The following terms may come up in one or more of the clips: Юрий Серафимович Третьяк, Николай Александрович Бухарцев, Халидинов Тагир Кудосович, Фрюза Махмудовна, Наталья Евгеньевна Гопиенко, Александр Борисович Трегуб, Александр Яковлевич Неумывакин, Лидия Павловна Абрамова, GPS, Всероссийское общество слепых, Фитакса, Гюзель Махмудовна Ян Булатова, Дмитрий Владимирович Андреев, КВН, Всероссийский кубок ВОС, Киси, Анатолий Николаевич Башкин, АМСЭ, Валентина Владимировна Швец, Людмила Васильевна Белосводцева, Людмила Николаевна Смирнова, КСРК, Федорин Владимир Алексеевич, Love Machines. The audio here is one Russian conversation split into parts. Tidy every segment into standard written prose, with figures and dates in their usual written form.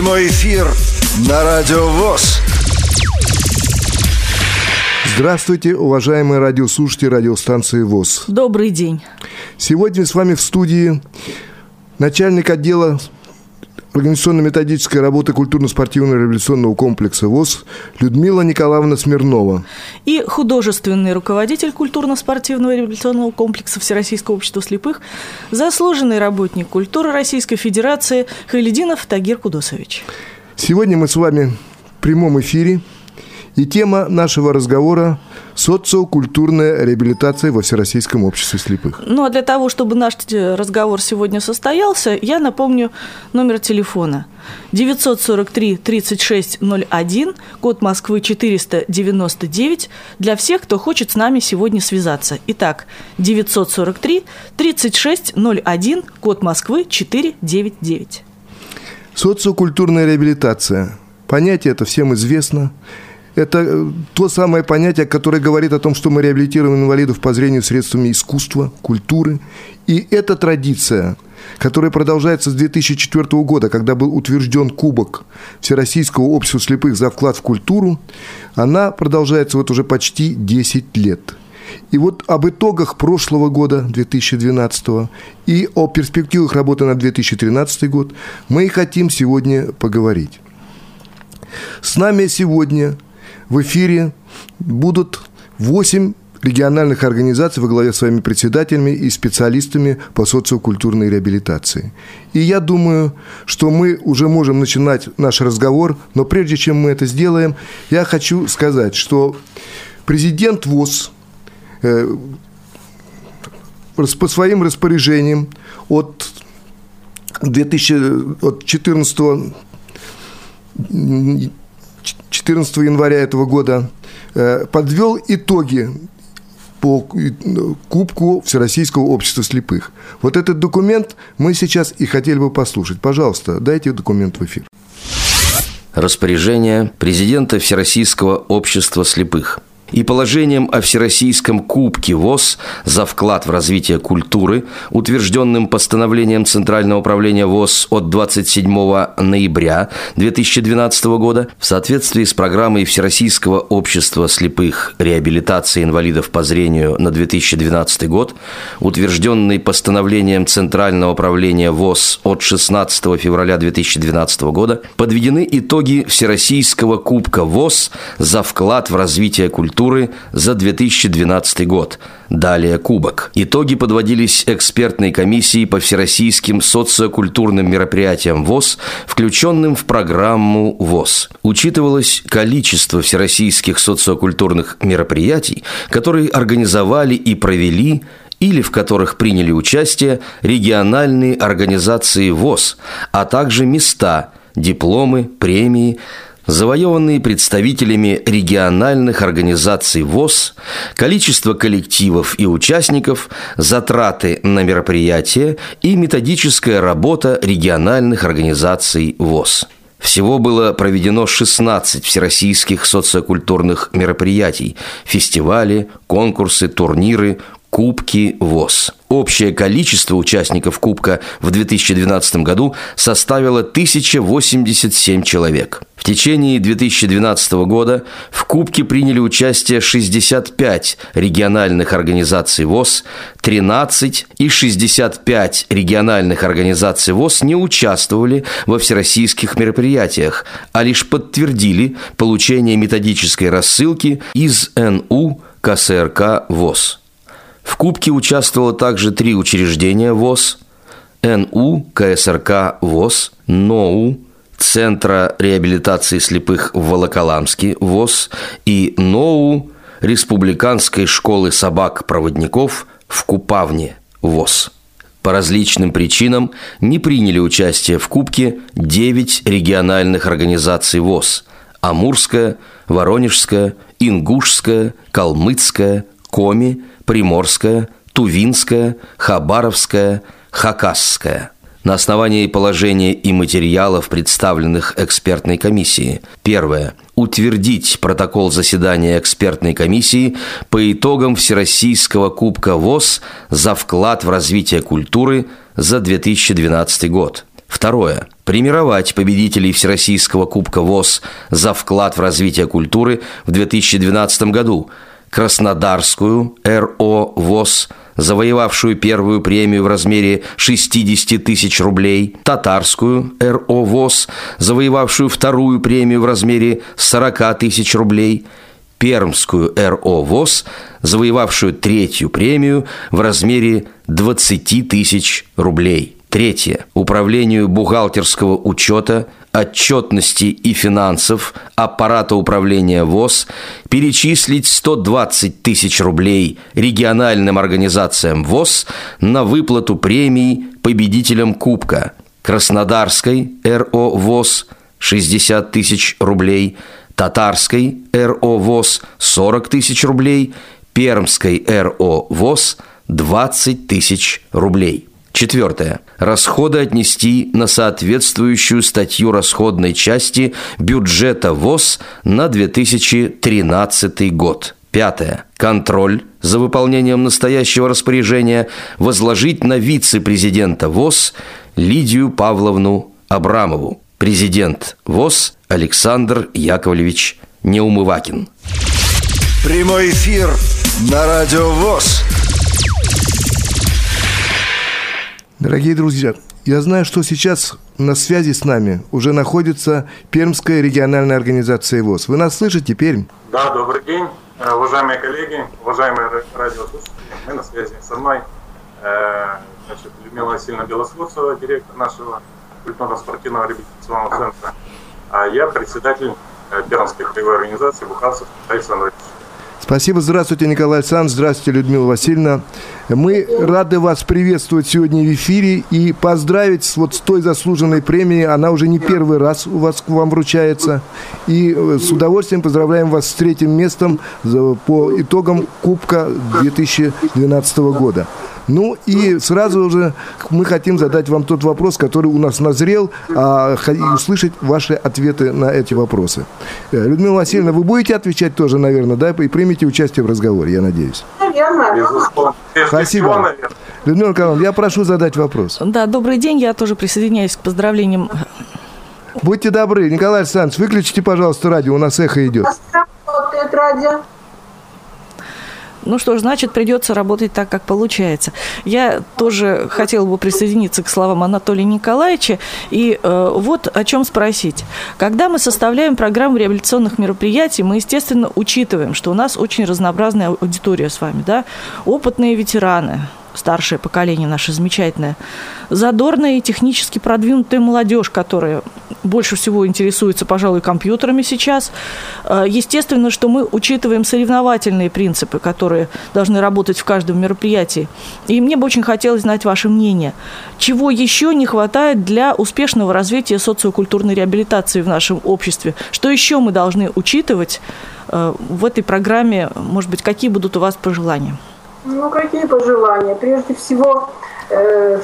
Прямой эфир на Радио ВОС. Здравствуйте, уважаемые радиослушатели радиостанции ВОС. Добрый день. Сегодня с вами в студии начальник отдела организационно-методической работы культурно-спортивного революционного комплекса ВОС Людмила Николаевна Смирнова. И художественный руководитель культурно-спортивного революционного комплекса Всероссийского общества слепых, заслуженный работник культуры Российской Федерации Халидинов Тагир Кудосович. Сегодня мы с вами в прямом эфире, и тема нашего разговора — социокультурная реабилитация во Всероссийском обществе слепых. Ну, а для того, чтобы наш разговор сегодня состоялся, я напомню номер телефона. 943-3601, код Москвы 499, для всех, кто хочет с нами сегодня связаться. Итак, 943-3601, код Москвы 499. Социокультурная реабилитация. Понятие это всем известно. Это то самое понятие, которое говорит о том, что мы реабилитируем инвалидов по зрению средствами искусства, культуры. И это традиция, которая продолжается с 2004 года, когда был утвержден Кубок Всероссийского общества слепых за вклад в культуру. Она продолжается вот уже почти 10 лет. И вот об итогах прошлого года, 2012, и о перспективах работы на 2013 год мы и хотим сегодня поговорить. С нами сегодня в эфире будут 8 региональных организаций во главе с своими председателями и специалистами по социокультурной реабилитации. И я думаю, что мы уже можем начинать наш разговор, но прежде чем мы это сделаем, я хочу сказать, что президент ВОС по своим распоряжениям от 14 января этого года подвел итоги по Кубку Всероссийского общества слепых. Вот этот документ мы сейчас и хотели бы послушать. Пожалуйста, дайте документ в эфир. Распоряжение президента Всероссийского общества слепых и положением о Всероссийском кубке ВОС за вклад в развитие культуры, утвержденным постановлением Центрального управления ВОС от 27 ноября 2012 года, в соответствии с программой Всероссийского общества слепых реабилитации инвалидов по зрению на 2012 год, утвержденной постановлением Центрального управления ВОС от 16 февраля 2012 года, подведены итоги Всероссийского кубка ВОС за вклад в развитие культуры за 2012 год. Далее кубок. Итоги подводились экспертной комиссией по всероссийским социокультурным мероприятиям ВОС, включенным в программу ВОС. Учитывалось количество всероссийских социокультурных мероприятий, которые организовали и провели или в которых приняли участие региональные организации ВОС, а также места, дипломы, премии, завоеванные представителями региональных организаций ВОС, количество коллективов и участников, затраты на мероприятия и методическая работа региональных организаций ВОС. Всего было проведено 16 всероссийских социокультурных мероприятий, фестивали, конкурсы, турниры, кубки ВОС. Общее количество участников Кубка в 2012 году составило 1087 человек. В течение 2012 года в Кубке приняли участие 65 региональных организаций ВОС, 13 и 65 региональных организаций ВОС не участвовали во всероссийских мероприятиях, а лишь подтвердили получение методической рассылки из НУ КСРК ВОС. В Кубке участвовало также 3 учреждения ВОС: НУ КСРК ВОС, НОУ Центра реабилитации слепых в Волоколамске ВОС и НОУ Республиканской школы собак-проводников в Купавне ВОС. По различным причинам не приняли участие в Кубке 9 региональных организаций ВОС: Амурская, Воронежская, Ингушская, Калмыцкая, Коми, Приморская, Тувинская, Хабаровская, Хакасская. На основании положения и материалов, представленных экспертной комиссии. Первое. Утвердить протокол заседания экспертной комиссии по итогам Всероссийского кубка ВОС за вклад в развитие культуры за 2012 год. Второе. премировать победителей Всероссийского кубка ВОС за вклад в развитие культуры в 2012 году, Краснодарскую РО ВОС, завоевавшую первую премию в размере 60 тысяч рублей, Татарскую РО ВОС, завоевавшую вторую премию в размере 40 тысяч рублей, Пермскую РО ВОС, завоевавшую третью премию в размере 20 тысяч рублей. Третье. Управлению бухгалтерского учета, отчетности и финансов аппарата управления ВОС перечислить 120 тысяч рублей региональным организациям ВОС на выплату премий победителям Кубка. Краснодарской РО ВОС 60 тысяч рублей, Татарской РО ВОС 40 тысяч рублей, Пермской РО ВОС 20 тысяч рублей. Четвертое. Расходы отнести на соответствующую статью расходной части бюджета ВОС на 2013 год. Пятое. Контроль за выполнением настоящего распоряжения возложить на вице-президента ВОС Лидию Павловну Абрамову. Президент ВОС Александр Яковлевич Неумывакин. Прямой эфир на радио ВОС. Дорогие друзья, я знаю, что сейчас на связи с нами уже находится Пермская региональная организация ВОС. Вы нас слышите, Пермь? Да, добрый день, уважаемые коллеги, уважаемые радиослушатели. Мы на связи со мной. Людмила Васильевна Белосводцева, директор нашего культурно-спортивного реабилитационного центра. А я председатель Пермской краевой организации Бухарцев Александр Борисович. Спасибо. Здравствуйте, Николай Александрович. Здравствуйте, Людмила Васильевна. Мы рады вас приветствовать сегодня в эфире и поздравить вот с той заслуженной премией. Она уже не первый раз у вас к вам вручается. И с удовольствием поздравляем вас с третьим местом по итогам Кубка 2012 года. Ну и сразу же мы хотим задать вам тот вопрос, который у нас назрел, и услышать ваши ответы на эти вопросы. Людмила Васильевна, вы будете отвечать тоже, наверное, да, и примите участие в разговоре, я надеюсь. Безусловно. Спасибо. Людмила Николаевна, я прошу задать вопрос. Да, добрый день, я тоже присоединяюсь к поздравлениям. Будьте добры, Николай Александрович, выключите, пожалуйста, радио, у нас эхо идет. Работает радио. Ну что ж, значит, придется работать так, как получается. Я тоже хотела бы присоединиться к словам Анатолия Николаевича. И вот о чем спросить. Когда мы составляем программу реабилитационных мероприятий, мы, естественно, учитываем, что у нас очень разнообразная аудитория с вами, да? Опытные ветераны, старшее поколение наше замечательное, задорная и технически продвинутая молодежь, которая больше всего интересуется, пожалуй, компьютерами сейчас. Естественно, что мы учитываем соревновательные принципы, которые должны работать в каждом мероприятии. И мне бы очень хотелось знать ваше мнение. Чего еще не хватает для успешного развития социокультурной реабилитации в нашем обществе? Что еще мы должны учитывать в этой программе? Может быть, какие будут у вас пожелания? Ну, какие пожелания? Прежде всего,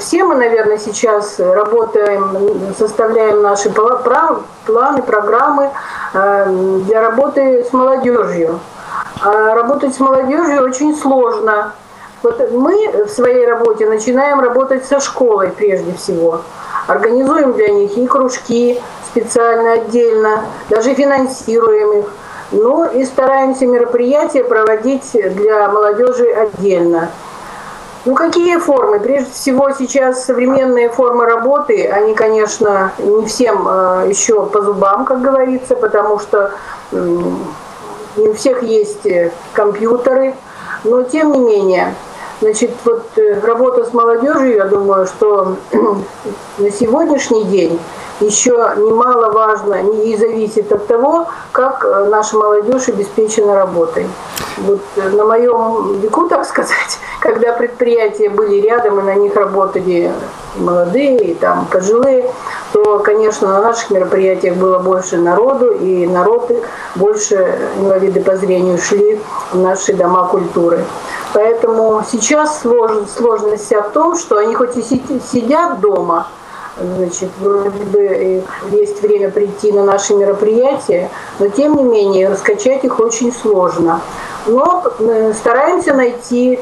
все мы, наверное, сейчас работаем, составляем наши планы, программы для работы с молодежью. А работать с молодежью очень сложно. Вот мы в своей работе начинаем работать со школой прежде всего. Организуем для них и кружки специально, отдельно, даже финансируем их. Ну и стараемся мероприятия проводить для молодежи отдельно. Ну какие формы? Прежде всего сейчас современные формы работы, они, конечно, не всем еще по зубам, как говорится, потому что не у всех есть компьютеры, но тем не менее. Значит, вот работа с молодежью, я думаю, что на сегодняшний день еще немаловажно и зависит от того, как наша молодежь обеспечена работой. Вот на моем веку, так сказать, когда предприятия были рядом и на них работали молодые и там пожилые, то, конечно, на наших мероприятиях было больше народу, и народ больше инвалиды по зрению шли в наши дома культуры. Поэтому сейчас сложность вся в том, что они хоть и сидят дома, значит, вроде бы есть время прийти на наши мероприятия, но тем не менее раскачать их очень сложно. Но стараемся найти,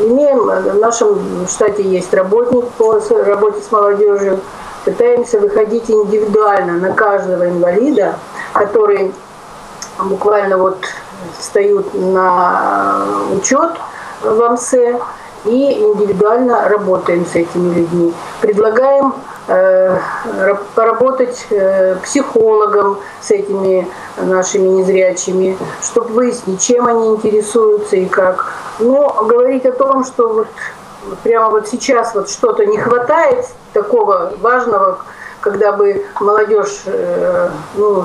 имеем, в нашем штате есть работник по работе с молодежью, пытаемся выходить индивидуально на каждого инвалида, который буквально вот встают на учет в АМСЭ и индивидуально работаем с этими людьми. Предлагаем поработать психологом с этими нашими незрячими, чтобы выяснить, чем они интересуются и как. Но говорить о том, что вот прямо вот сейчас вот что-то не хватает такого важного, когда бы молодежь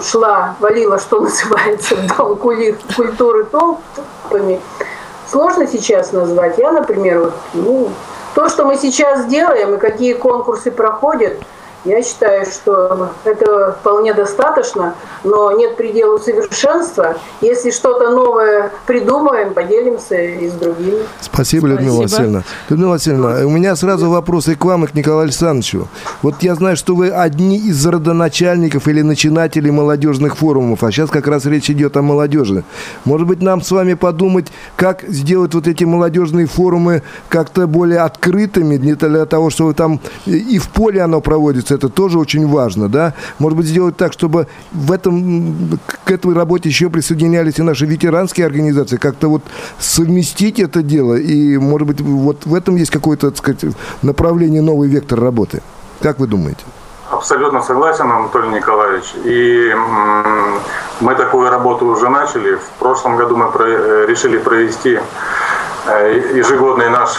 шла, валила, что называется, в дом культуры толпами, сложно сейчас назвать. Я, например, то, что мы сейчас делаем и какие конкурсы проходят, я считаю, что этого вполне достаточно, но нет предела совершенства. Если что-то новое придумаем, поделимся и с другими. Спасибо, Людмила Васильевна. Людмила Васильевна, у меня сразу вопрос и к вам, и к Николаю Александровичу. Вот я знаю, что вы одни из родоначальников или начинателей молодежных форумов, а сейчас как раз речь идет о молодежи. Может быть, нам с вами подумать, как сделать вот эти молодежные форумы как-то более открытыми для того, чтобы там и в поле оно проводится. Это тоже очень важно, да? Может быть, сделать так, чтобы к этой работе еще присоединялись и наши ветеранские организации, как-то вот совместить это дело, и, может быть, вот в этом есть какое-то, так сказать, направление, новый вектор работы. Как вы думаете? Абсолютно согласен, Анатолий Николаевич. И мы такую работу уже начали. В прошлом году мы решили провести ежегодный наш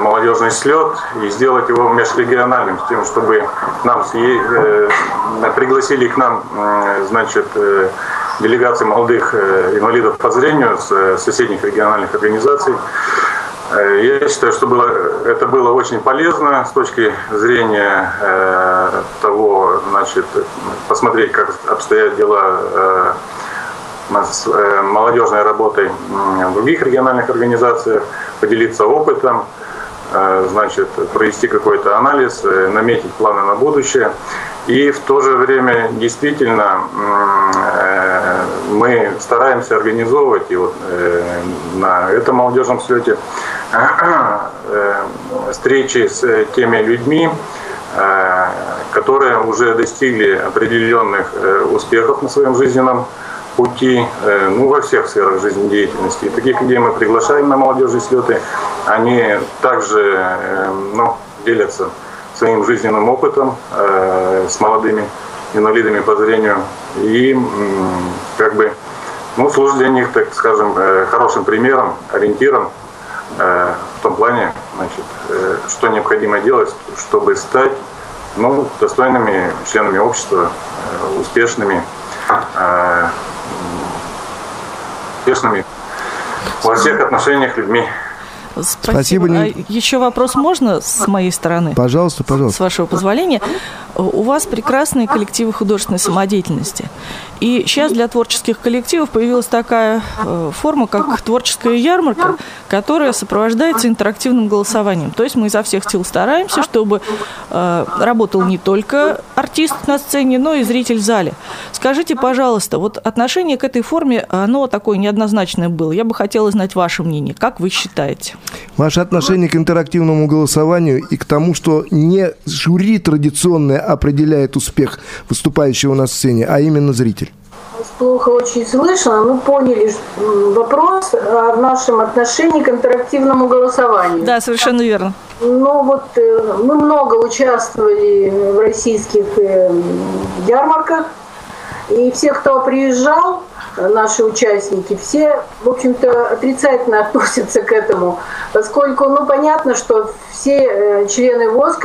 молодежный слет и сделать его межрегиональным, с тем, чтобы нам пригласили к нам, значит, делегации молодых инвалидов по зрению с соседних региональных организаций. Я считаю, что это было очень полезно с точки зрения того, значит, посмотреть, как обстоят дела с молодежной работой в других региональных организациях, поделиться опытом, значит, провести какой-то анализ, наметить планы на будущее. И в то же время действительно мы стараемся организовывать, и вот на этом молодежном слете встречи с теми людьми, которые уже достигли определенных успехов на своем жизненном пути, во всех сферах жизнедеятельности. И таких людей мы приглашаем на молодежные слеты. Они также делятся своим жизненным опытом с молодыми инвалидами по зрению и служит для них, так скажем, хорошим примером, ориентиром в том плане, значит, что необходимо делать, чтобы стать достойными членами общества, успешными. Во всех отношениях людьми. Спасибо. Еще вопрос можно с моей стороны? Пожалуйста. С вашего позволения. У вас прекрасные коллективы художественной самодеятельности. И сейчас для творческих коллективов появилась такая форма, как творческая ярмарка, которая сопровождается интерактивным голосованием. То есть мы изо всех сил стараемся, чтобы работал не только артист на сцене, но и зритель в зале. Скажите, пожалуйста, вот отношение к этой форме, оно такое неоднозначное было. Я бы хотела знать ваше мнение. Как вы считаете? Ваше отношение к интерактивному голосованию и к тому, что не жюри традиционное определяет успех выступающего на сцене, а именно зритель. Плохо очень слышно, поняли вопрос о нашем отношении к интерактивному голосованию. Да, совершенно верно. Мы много участвовали в российских ярмарках, и все, кто приезжал, наши участники, все, в общем-то, отрицательно относятся к этому, поскольку, понятно, что все члены ВОС,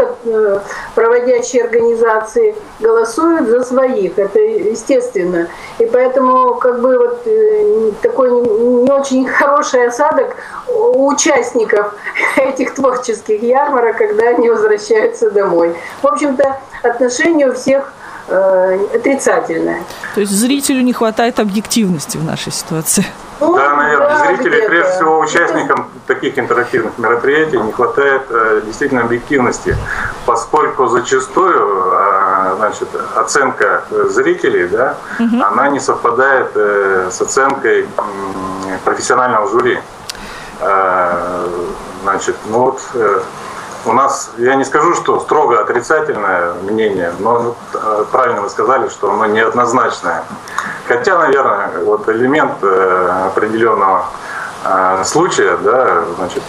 проводящие организации, голосуют за своих, это естественно. И поэтому, такой не очень хороший осадок у участников этих творческих ярмарок, когда они возвращаются домой. В общем-то, отношение у всех отрицательное. То есть зрителю не хватает объективности в нашей ситуации. Да, наверное, зрителям, прежде всего участникам таких интерактивных мероприятий не хватает действительно объективности, поскольку зачастую оценка зрителей, да, она не совпадает с оценкой профессионального жюри. у нас, я не скажу, что строго отрицательное мнение, но правильно вы сказали, что оно неоднозначное. Хотя, наверное, вот элемент определенного случая, да, значит,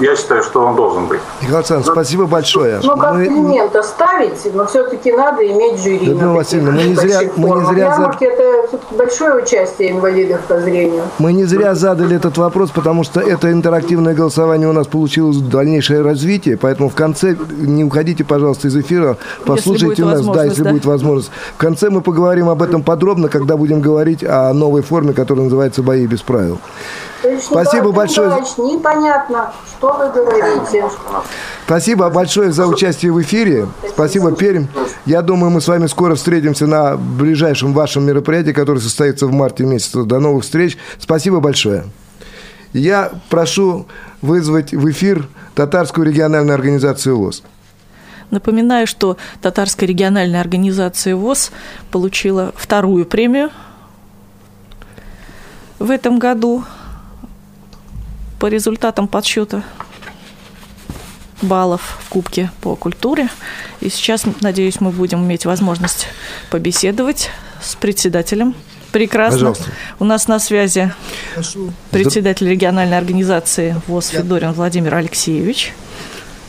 я считаю, что он должен быть. Николай Александрович, спасибо большое. Ну, как элемент оставить, но все-таки надо иметь жюри. Людмила Васильевна, мы не зря это большое участие инвалидов по зрению. Мы не зря задали этот вопрос, потому что это интерактивное голосование у нас получилось дальнейшее развитие, поэтому в конце не уходите, пожалуйста, из эфира, послушайте нас, да, если будет возможность. В конце мы поговорим об этом подробно, когда будем говорить о новой форме, которая называется «Бои без правил». Спасибо большое. Непонятно, что вы говорите. Спасибо большое за участие в эфире. Спасибо, Пермь. Я думаю, мы с вами скоро встретимся на ближайшем вашем мероприятии, которое состоится в марте месяце. До новых встреч. Спасибо большое. Я прошу вызвать в эфир Татарскую региональную организацию ВОС. Напоминаю, что Татарская региональная организация ВОС получила вторую премию в этом году. По результатам подсчета баллов в Кубке по культуре. И сейчас, надеюсь, мы будем иметь возможность побеседовать с председателем. Прекрасно. Пожалуйста. У нас на связи председатель региональной организации ВОС Федорин Владимир Алексеевич.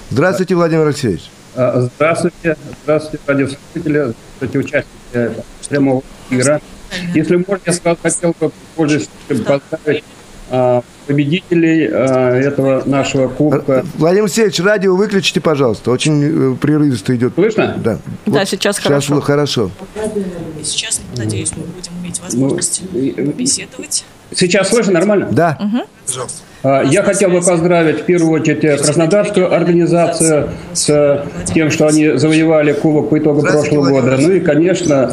Здравствуйте, Владимир Алексеевич. Здравствуйте. Здравствуйте, радиослушатели. Здравствуйте, участники прямого эфира. Если можно, я сразу хотел бы позже поставить победителей этого нашего кубка. Владимир Алексеевич, радио выключите, пожалуйста. Очень прерывисто идет. Слышно? Да, да, вот сейчас хорошо. Хорошо. Сейчас, надеюсь, мы будем иметь возможность беседовать. Сейчас слышно нормально? Да. Угу. Пожалуйста. Я хотел бы поздравить в первую очередь Краснодарскую организацию с тем, что они завоевали кубок по итогу прошлого года. Ну и, конечно,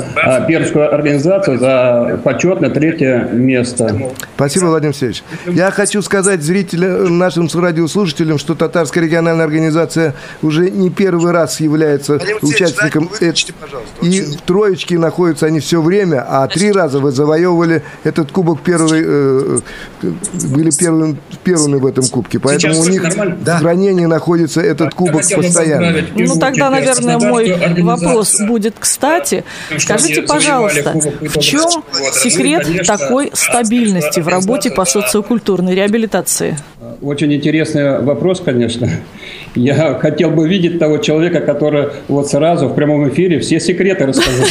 Пермскую организацию за почетное третье место. Спасибо, Владимир Алексеевич. Я хочу сказать зрителям, нашим радиослушателям, что Татарская региональная организация уже не первый раз является участником. И в троечке находятся они все время, а три раза вы завоевывали этот кубок первыми в этом кубке, поэтому сейчас у них в стране не находится этот кубок постоянно. Ну тогда, наверное, мой вопрос будет кстати. Скажите, пожалуйста, в чем секрет такой стабильности в работе по социокультурной реабилитации? Очень интересный вопрос, конечно. Я хотел бы видеть того человека, который вот сразу в прямом эфире все секреты рассказал.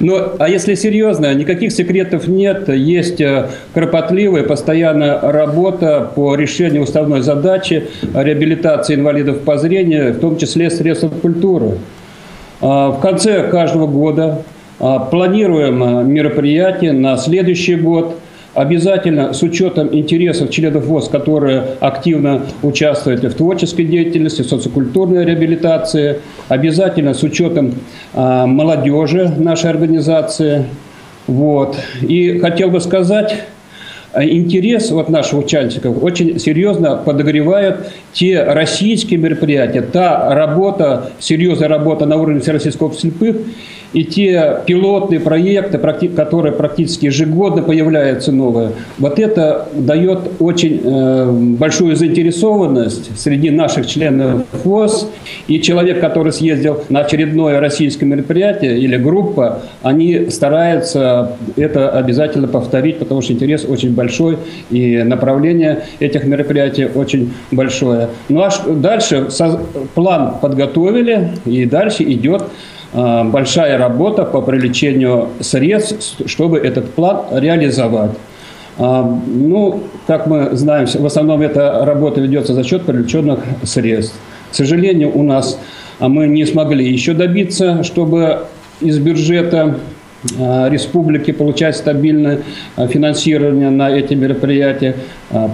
Ну, а если серьезно, никаких секретов нет. Есть кропотливая, постоянная работа по решению уставной задачи реабилитации инвалидов по зрению, в том числе средства культуры. В конце каждого года планируем мероприятие на следующий год. Обязательно с учетом интересов членов ВОС, которые активно участвуют в творческой деятельности, в социокультурной реабилитации, обязательно с учетом молодежи нашей организации. Вот. И хотел бы сказать, интерес вот наших участников очень серьезно подогревает те российские мероприятия, та работа, серьезная работа на уровне Всероссийского общества слепых, и те пилотные проекты, которые практически ежегодно появляются новые, вот это дает очень большую заинтересованность среди наших членов ВОС. И человек, который съездил на очередное российское мероприятие или группа, они стараются это обязательно повторить, потому что интерес очень большой и направление этих мероприятий очень большое. Ну а дальше план подготовили, и дальше идет большая работа по привлечению средств, чтобы этот план реализовать. Ну, как мы знаем, в основном эта работа ведется за счет привлеченных средств. К сожалению, у нас мы не смогли еще добиться, чтобы из бюджета республики получать стабильное финансирование на эти мероприятия.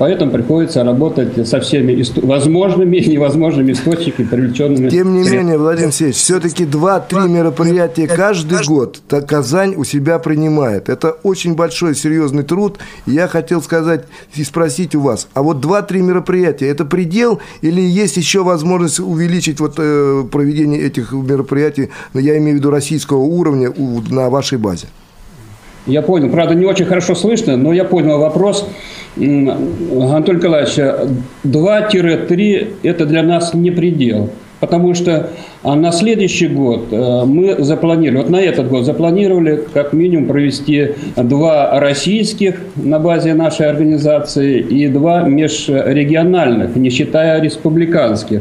Поэтому приходится работать со всеми возможными и невозможными источниками, привлеченными. Тем не менее, Владимир Алексеевич, все-таки 2-3 мероприятия каждый год Казань у себя принимает. Это очень большой, серьезный труд. Я хотел сказать и спросить у вас, а вот 2-3 мероприятия – это предел или есть еще возможность увеличить вот, проведение этих мероприятий, я имею в виду российского уровня, на вашей базе? Я понял. Правда, не очень хорошо слышно, но я понял вопрос. Анатолий Николаевич, 2-3 – это для нас не предел. Потому что на следующий год мы запланировали, вот на этот год запланировали как минимум провести 2 российских на базе нашей организации и 2 межрегиональных, не считая республиканских.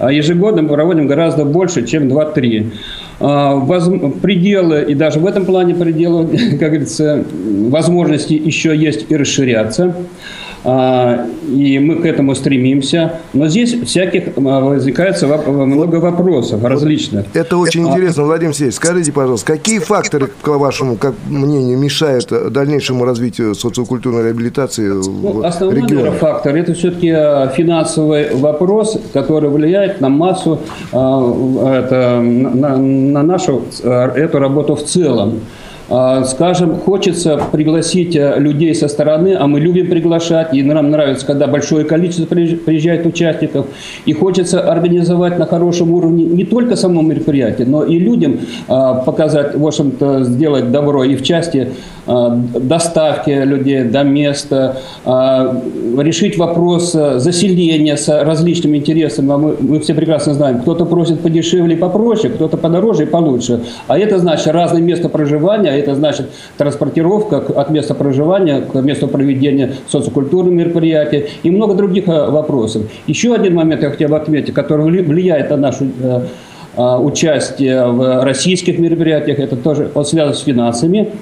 Ежегодно мы проводим гораздо больше, чем 2-3. Пределы, и даже в этом плане пределы, как говорится, возможности еще есть и расширяться. И мы к этому стремимся. Но здесь всяких возникает много вопросов различных. Это очень интересно, Владимир Алексеевич. Скажите, пожалуйста, какие факторы, к вашему мнению, мешают дальнейшему развитию социокультурной реабилитации в основной регионе? Фактор – это все-таки финансовый вопрос, который влияет на массу, на нашу эту работу в целом. Скажем, хочется пригласить людей со стороны, а мы любим приглашать, и нам нравится, когда большое количество приезжает участников, и хочется организовать на хорошем уровне не только само мероприятие, но и людям показать, в общем-то, сделать добро и в части доставки людей до места, решить вопрос заселения с различными интересами. Мы все прекрасно знаем, кто-то просит подешевле и попроще, кто-то подороже и получше. А это значит разное место проживания, это значит транспортировка от места проживания к месту проведения социокультурных мероприятий и много других вопросов. Еще один момент я хотел бы отметить, который влияет на нашу участие в российских мероприятиях, это тоже связано с финансами.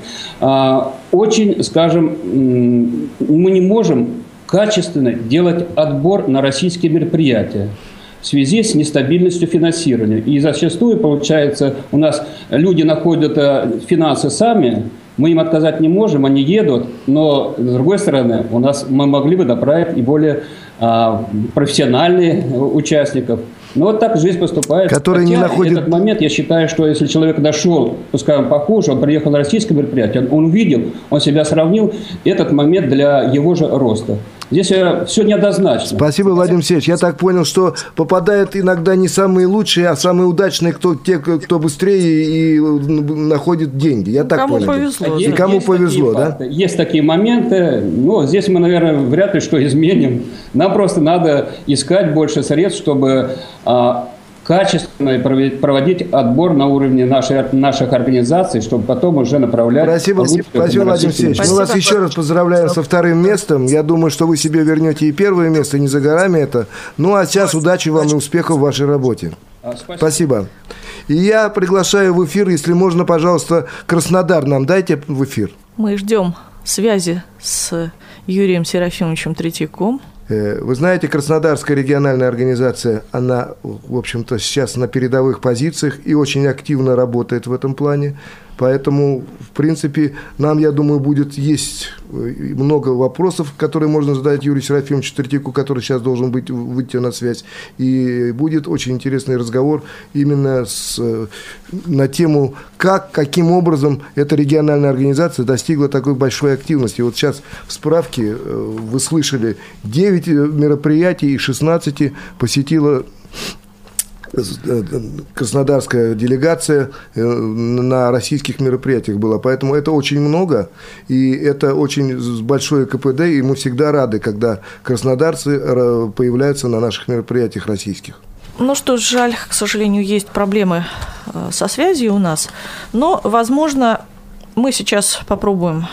Очень, скажем, мы не можем качественно делать отбор на российские мероприятия в связи с нестабильностью финансирования. И зачастую, получается, у нас люди находят финансы сами, мы им отказать не можем, они едут, но, с другой стороны, у нас мы могли бы направить и более профессиональных участников. Но вот так жизнь поступает. Который не находит... Этот момент, я считаю, что если человек дошел, пускай он похож, он приехал на российское мероприятие, он увидел, он себя сравнил, этот момент для его же роста. Здесь все неоднозначно. Спасибо, Владимир Алексеевич. Я так понял, что попадают иногда не самые лучшие, а самые удачные, те, кто быстрее и находит деньги. Я так понял. Повезло. И кому повезло, да? Есть такие моменты. Но здесь мы, наверное, вряд ли что изменим. Нам просто надо искать больше средств, чтобы качественно проводить отбор на уровне наших организаций, чтобы потом уже направлять... Спасибо, Владимир Алексеевич. Мы вас еще раз поздравляем со 2-м местом. Я думаю, что вы себе вернете и 1-е место, не за горами это. Ну, а сейчас удачи вам и успехов в вашей работе. Спасибо. И я приглашаю в эфир, если можно, пожалуйста, Краснодар нам дайте в эфир. Мы ждем связи с Юрием Серафимовичем Третьяком. Вы знаете, Краснодарская региональная организация, она, в общем-то, сейчас на передовых позициях и очень активно работает в этом плане. Поэтому, в принципе, нам, я думаю, будет есть много вопросов, которые можно задать Юрию Серафимовичу Третьяку, который сейчас должен выйти на связь. И будет очень интересный разговор именно на тему, каким образом эта региональная организация достигла такой большой активности. Вот сейчас в справке вы слышали, 9 мероприятий и 16 посетила краснодарская делегация на российских мероприятиях была. Поэтому это очень много, и это очень большое КПД, и мы всегда рады, когда краснодарцы появляются на наших мероприятиях российских. Ну что ж, жаль, к сожалению, есть проблемы со связью у нас, но, возможно, мы сейчас попробуем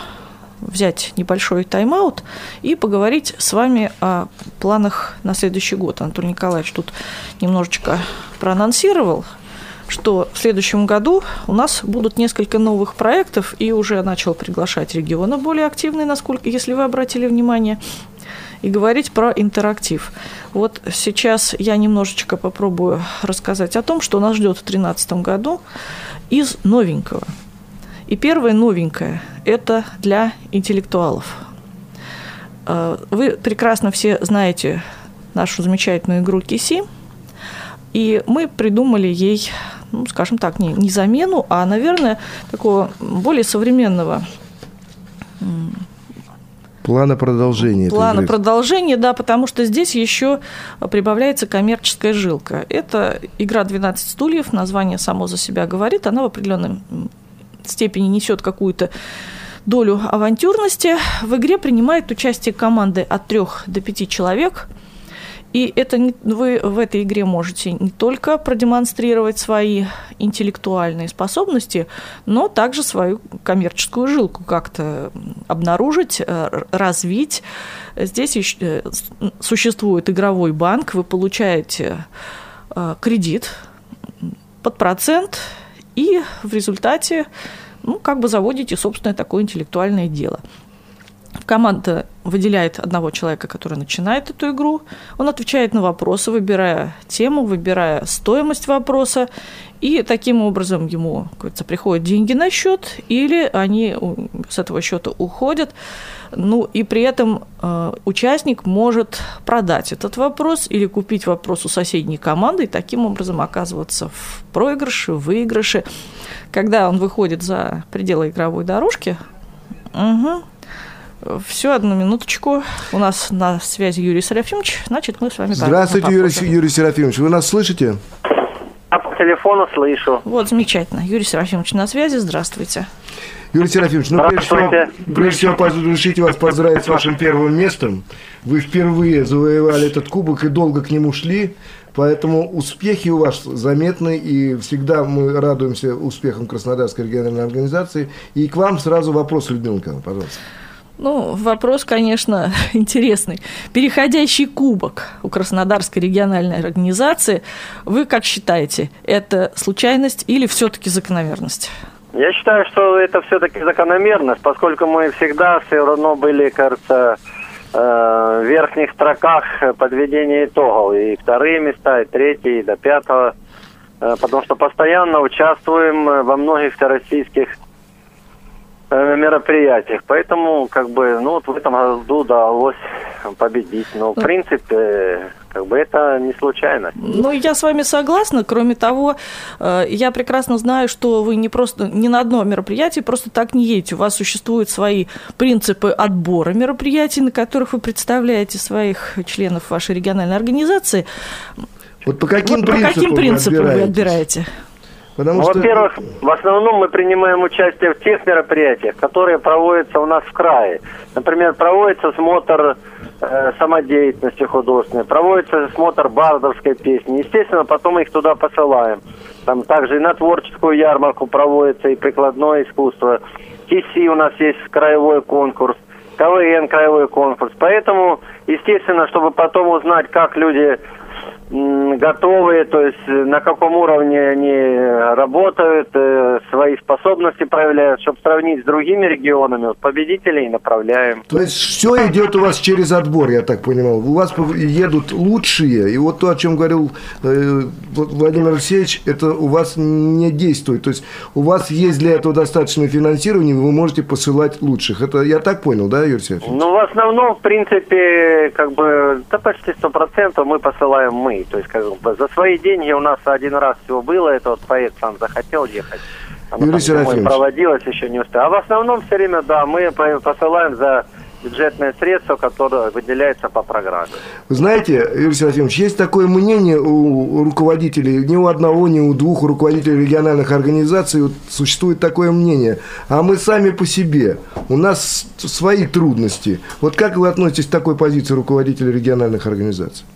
взять небольшой тайм-аут и поговорить с вами о планах на следующий год. Анатолий Николаевич тут немножечко проанонсировал, что в следующем году у нас будут несколько новых проектов, и уже начал приглашать регионы более активные, насколько, если вы обратили внимание, и говорить про интерактив. Вот сейчас я немножечко попробую рассказать о том, что нас ждет в 2013 году из новенького. И первое новенькое – это для интеллектуалов. Вы прекрасно все знаете нашу замечательную игру «Киси», и мы придумали ей, ну, скажем так, не замену, а, наверное, такого более современного плана продолжения. Плана продолжения, да, потому что здесь еще прибавляется коммерческая жилка. Это игра «12 стульев», название само за себя говорит, она в определенном степени несет какую-то долю авантюрности. В игре принимает участие команды от 3 до 5 человек. И это вы в этой игре можете не только продемонстрировать свои интеллектуальные способности, но также свою коммерческую жилку как-то обнаружить, развить. Здесь еще существует игровой банк, вы получаете кредит под процент и в результате заводите собственное такое интеллектуальное дело. Команда выделяет одного человека, который начинает эту игру. Он отвечает на вопросы, выбирая тему, выбирая стоимость вопроса. И таким образом ему, как говорится, приходят деньги на счет, или они с этого счета уходят. И при этом участник может продать этот вопрос или купить вопрос у соседней команды и таким образом оказываться в проигрыше, в выигрыше. Когда он выходит за пределы игровой дорожки... Угу. Все, одну минуточку. У нас на связи Юрий Серафимович. Значит, мы с вами... Здравствуйте, Юрий Серафимович. Вы нас слышите? А по телефону слышу. Вот, замечательно. Юрий Серафимович на связи. Здравствуйте. Юрий Серафимович, прежде всего, разрешите вас поздравить с вашим первым местом. Вы впервые завоевали этот кубок и долго к нему шли. Поэтому успехи у вас заметны, и всегда мы радуемся успехам Краснодарской региональной организации. И к вам сразу вопрос, Людмила Николаевна, пожалуйста. Вопрос, конечно, интересный. Переходящий кубок у Краснодарской региональной организации, вы как считаете, это случайность или все-таки закономерность? Я считаю, что это все-таки закономерность, поскольку мы всегда все равно были, кажется, в верхних строках подведения итогов. И 2-е места, и 3-е, и до 5-го. Потому что постоянно участвуем во многих всероссийских мероприятиях. Поэтому, в этом году удалось победить. Но, в принципе, это не случайно. Я с вами согласна. Кроме того, я прекрасно знаю, что вы не на одно мероприятие просто так не едете. У вас существуют свои принципы отбора мероприятий, на которых вы представляете своих членов вашей региональной организации. По каким принципам вы отбираете? Во-первых, в основном мы принимаем участие в тех мероприятиях, которые проводятся у нас в крае. Например, проводится смотр самодеятельности художественной, проводится смотр бардовской песни. Естественно, потом мы их туда посылаем. Там также и на творческую ярмарку проводится, и прикладное искусство. КИСИ у нас есть краевой конкурс, КВН краевой конкурс. Поэтому, естественно, чтобы потом узнать, как люди... готовые, то есть на каком уровне они работают, свои способности проявляют, чтобы сравнить с другими регионами, победителей направляем. То есть все идет у вас через отбор, я так понимал. У вас едут лучшие, и то, о чем говорил Владимир Алексеевич, это у вас не действует. То есть у вас есть для этого достаточное финансирование, вы можете посылать лучших. Это я так понял, да, Юрий Серафимович? В основном, в принципе, почти 100% мы посылаем мы. То есть, за свои деньги у нас один раз всего было, это поэт сам захотел ехать. Оно проводилось, еще не успел. А в основном все время, да, мы посылаем за бюджетное средство, которое выделяется по программе. Вы знаете, Юрий Серафимович, есть такое мнение у руководителей, ни у одного, ни у двух руководителей региональных организаций существует такое мнение. А мы сами по себе, у нас свои трудности. Как вы относитесь к такой позиции руководителей региональных организаций?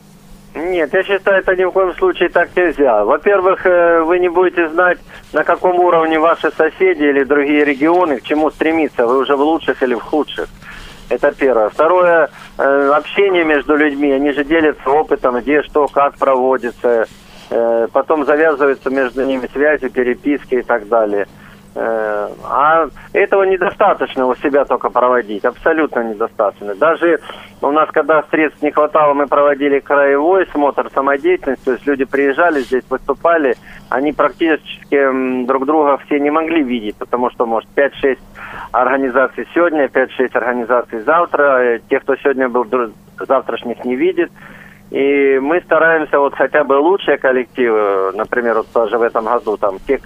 Нет, я считаю, это ни в коем случае так нельзя. Во-первых, вы не будете знать, на каком уровне ваши соседи или другие регионы, к чему стремиться, вы уже в лучших или в худших. Это первое. Второе, общение между людьми, они же делятся опытом, где что, как проводится, потом завязываются между ними связи, переписки и так далее. А этого недостаточно у себя только проводить, абсолютно недостаточно. Даже у нас, когда средств не хватало, мы проводили краевой смотр самодеятельности, то есть люди приезжали, здесь выступали, они практически друг друга все не могли видеть, потому что, может, 5-6 организаций сегодня, 5-6 организаций завтра, те, кто сегодня был, завтрашних не видит. И мы стараемся хотя бы лучшие коллективы, например, даже в этом году, там, те,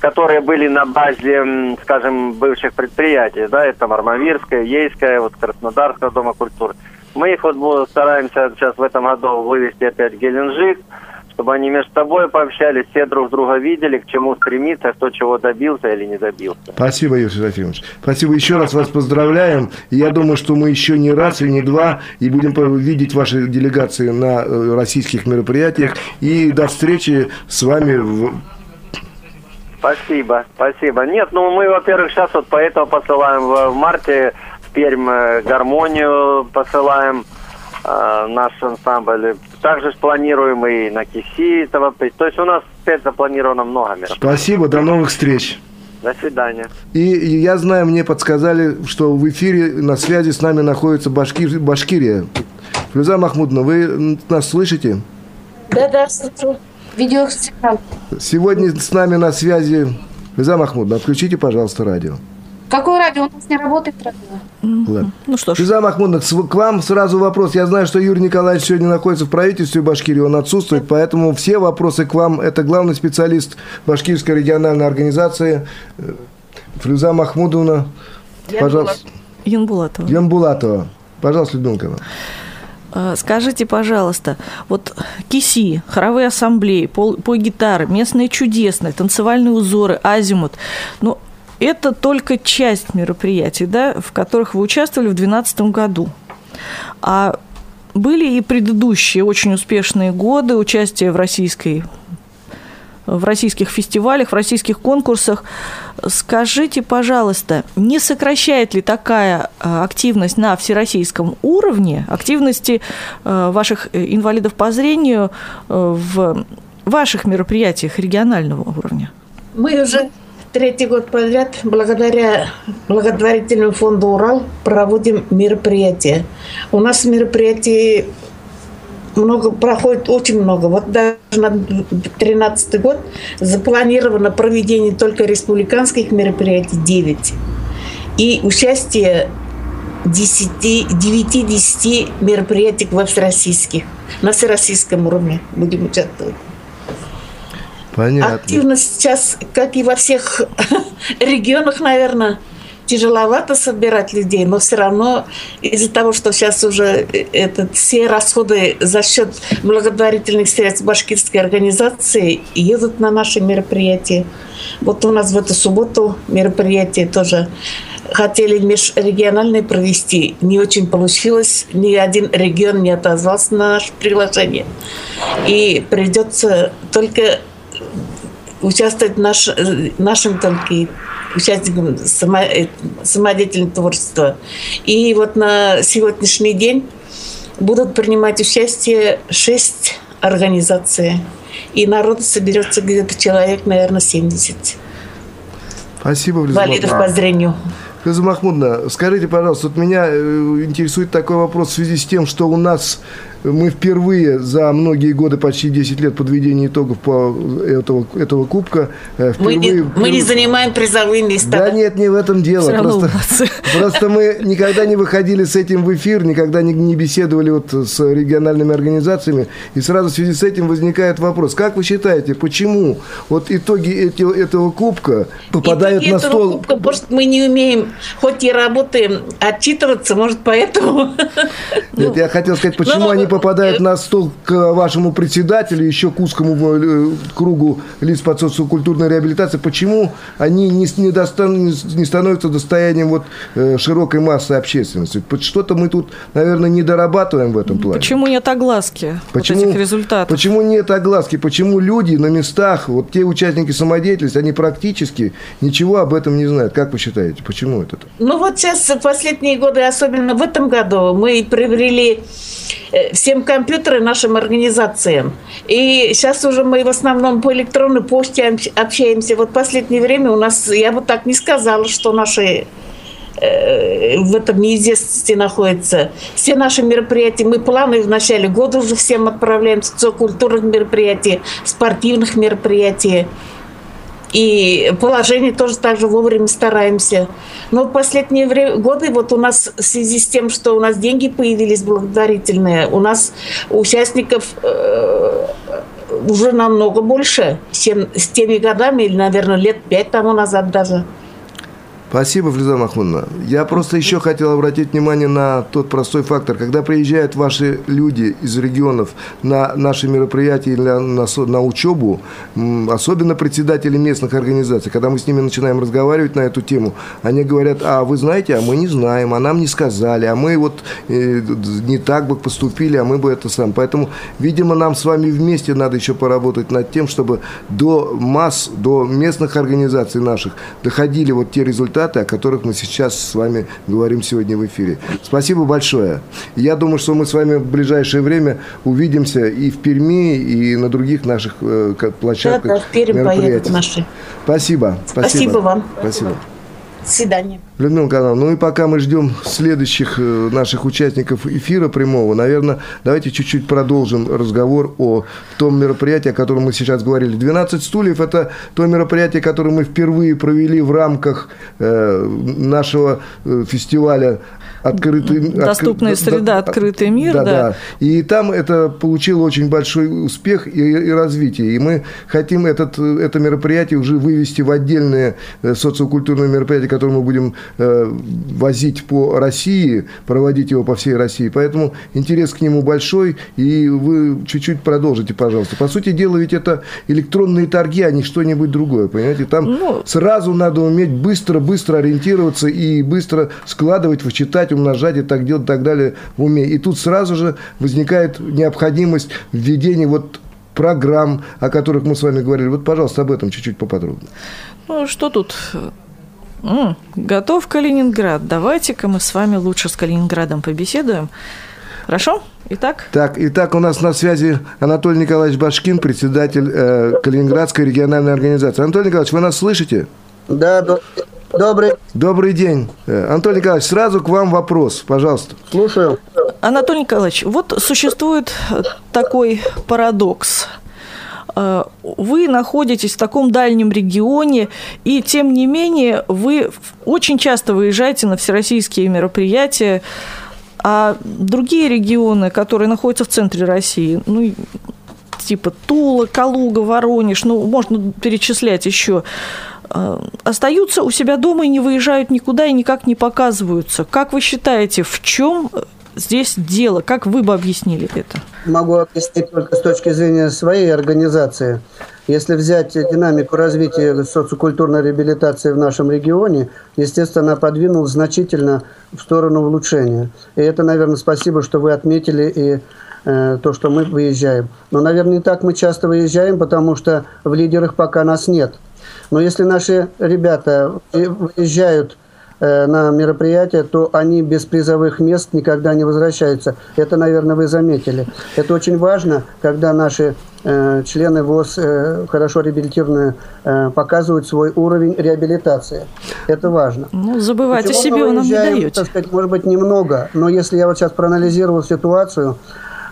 которые были на базе, скажем, бывших предприятий, да, это Армавирская, Ейская, Краснодарского дома культуры. Мы их стараемся сейчас в этом году вывести опять в Геленджик, чтобы они между собой пообщались, все друг друга видели, к чему стремиться, кто чего добился или не добился. Спасибо, Юрий Серафимович. Спасибо еще раз, вас поздравляем. Я думаю, что мы еще не раз и не два и будем видеть ваши делегации на российских мероприятиях. И до встречи с вами в... Спасибо, спасибо. Нет, ну мы, во-первых, сейчас вот поэтому посылаем в марте в Пермь гармонию, посылаем наш ансамбль. Также планируем и на Киси. То есть у нас опять запланировано много мероприятий. Спасибо, до новых встреч. До свидания. И я знаю, мне подсказали, что в эфире на связи с нами находится Башкирия. Фрюза Махмудовна, вы нас слышите? Да, слышу. Сегодня с нами на связи Фрюза Махмудовна. Включите, пожалуйста, радио. Какое радио? У нас не работает радио. Ладно. Ну что ж. Фрюза Махмудовна, к вам сразу вопрос. Я знаю, что Юрий Николаевич сегодня находится в правительстве Башкирии, он отсутствует, поэтому все вопросы к вам. Это главный специалист Башкирской региональной организации Фрюза Махмудовна. Пожалуйста. Ян Булатова. Ян Булатова. Пожалуйста, Людмила. Скажите, пожалуйста, вот киси, хоровые ассамблеи, пой гитары, местные чудесные, танцевальные узоры, азимут, ну, это только часть мероприятий, да, в которых вы участвовали в 2012 году. А были и предыдущие очень успешные годы участия в российских фестивалях, в российских конкурсах. Скажите, пожалуйста, не сокращает ли такая активность на всероссийском уровне, активности ваших инвалидов по зрению в ваших мероприятиях регионального уровня? Мы уже третий год подряд благодаря благотворительному фонду «Урал» проводим мероприятия. У нас мероприятий проходит очень много. Вот даже на 2013 год запланировано проведение только республиканских мероприятий 9. И участие 9-10 мероприятий во всероссийских. На всероссийском уровне будем участвовать. Понятно. Активность сейчас, как и во всех регионах, наверное, тяжеловато собирать людей, но все равно из-за того, что сейчас уже все расходы за счет благотворительных средств башкирской организации едут на наши мероприятия. Вот у нас в эту субботу мероприятие тоже хотели межрегиональные провести. Не очень получилось. Ни один регион не отозвался на наше приглашение. И придется только участвовать нашим только участникам самодеятельного творчества. И вот на сегодняшний день будут принимать участие 6 организаций. И народу соберется где-то человек, наверное, 70. Спасибо, инвалидов по зрению. Фрюза Махмудовна, скажите, пожалуйста, вот меня интересует такой вопрос в связи с тем, что у нас мы впервые за многие годы, почти 10 лет подведения итогов по этого кубка. Мы не занимаем призовые места. Да нет, не в этом дело. Просто мы никогда не выходили с этим в эфир, никогда не беседовали вот с региональными организациями. И сразу в связи с этим возникает вопрос. Как вы считаете, почему вот итоги этого кубка попадают на стол? Кубка, может, мы не умеем, хоть и работаем, отчитываться, может, поэтому. Нет, я хотел сказать, почему они попадают на стол к вашему председателю, еще к узкому кругу лиц под социокультурной реабилитацией. Почему они не становятся достоянием вот широкой массы общественности? Что-то мы тут, наверное, не дорабатываем в этом плане. Почему нет огласки этих результатов? Почему нет огласки? Почему люди на местах, вот те участники самодеятельности, они практически ничего об этом не знают? Как вы считаете, почему это так? Ну вот сейчас в последние годы, особенно в этом году, мы приобрели всем компьютеры нашим организациям. И сейчас уже мы в основном по электронной почте общаемся. Вот в последнее время у нас, я бы так не сказала, что наши в этом неизвестности находятся. Все наши мероприятия, мы планы в начале года уже всем отправляем, социокультурных мероприятий, спортивных мероприятий. И положение тоже так же вовремя стараемся. Но в последние годы вот у нас в связи с тем, что у нас деньги появились благотворительные, у нас участников уже намного больше, чем с теми годами, или, наверное, лет 5 тому назад даже. Спасибо, Людмила Махмудовна. Я просто еще хотел обратить внимание на тот простой фактор. Когда приезжают ваши люди из регионов на наши мероприятия или на учебу, особенно председатели местных организаций, когда мы с ними начинаем разговаривать на эту тему, они говорят: а вы знаете, а мы не знаем, а нам не сказали, а мы вот не так бы поступили, а мы бы это сам. Поэтому, видимо, нам с вами вместе надо еще поработать над тем, чтобы до масс, до местных организаций наших доходили вот те результаты, о которых мы сейчас с вами говорим сегодня в эфире. Спасибо большое. Я думаю, что мы с вами в ближайшее время увидимся и в Перми, и на других наших площадках. Да, в Пермь поедут наши. Спасибо. Спасибо вам. Спасибо. До свидания. Людмила Николаевна, ну и пока мы ждем следующих наших участников эфира прямого, наверное, давайте чуть-чуть продолжим разговор о том мероприятии, о котором мы сейчас говорили. 12 стульев – это то мероприятие, которое мы впервые провели в рамках нашего фестиваля «Доступная среда, открытый мир». Да. И там это получило очень большой успех и развитие. И мы хотим это мероприятие уже вывести в отдельное социокультурное мероприятие, которое мы будем возить по России, проводить его по всей России. Поэтому интерес к нему большой, и вы чуть-чуть продолжите, пожалуйста. По сути дела, ведь это электронные торги, а не что-нибудь другое, понимаете? Там сразу надо уметь быстро ориентироваться и быстро складывать, вычитать, умножать и так делать, и так далее в уме. И тут сразу же возникает необходимость введения вот программ, о которых мы с вами говорили. Вот, пожалуйста, об этом чуть-чуть поподробнее. Ну, что тут... Готов Калининград. Давайте-ка мы с вами лучше с Калининградом побеседуем. Хорошо? Итак, у нас на связи Анатолий Николаевич Башкин, председатель Калининградской региональной организации. Анатолий Николаевич, вы нас слышите? Да, добрый день. Анатолий Николаевич, сразу к вам вопрос, пожалуйста. Слушаю. Анатолий Николаевич, вот существует такой парадокс. Вы находитесь в таком дальнем регионе, и, тем не менее, вы очень часто выезжаете на всероссийские мероприятия, а другие регионы, которые находятся в центре России, ну, типа Тула, Калуга, Воронеж, ну, можно перечислять еще, остаются у себя дома и не выезжают никуда, и никак не показываются. Как вы считаете, в чем... здесь дело? Как вы бы объяснили это? Могу объяснить только с точки зрения своей организации. Если взять динамику развития социокультурной реабилитации в нашем регионе, естественно, она подвинулась значительно в сторону улучшения. И это, наверное, спасибо, что вы отметили и то, что мы выезжаем. Но, наверное, не так мы часто выезжаем, потому что в лидерах пока нас нет. Но если наши ребята выезжают на мероприятия, то они без призовых мест никогда не возвращаются. Это, наверное, вы заметили. Это очень важно, когда наши члены ВОС хорошо реабилитированные показывают свой уровень реабилитации. Это важно. Ну, забывать о себе вы нам не даете. Так сказать, может быть, немного, но если я вот сейчас проанализировал ситуацию,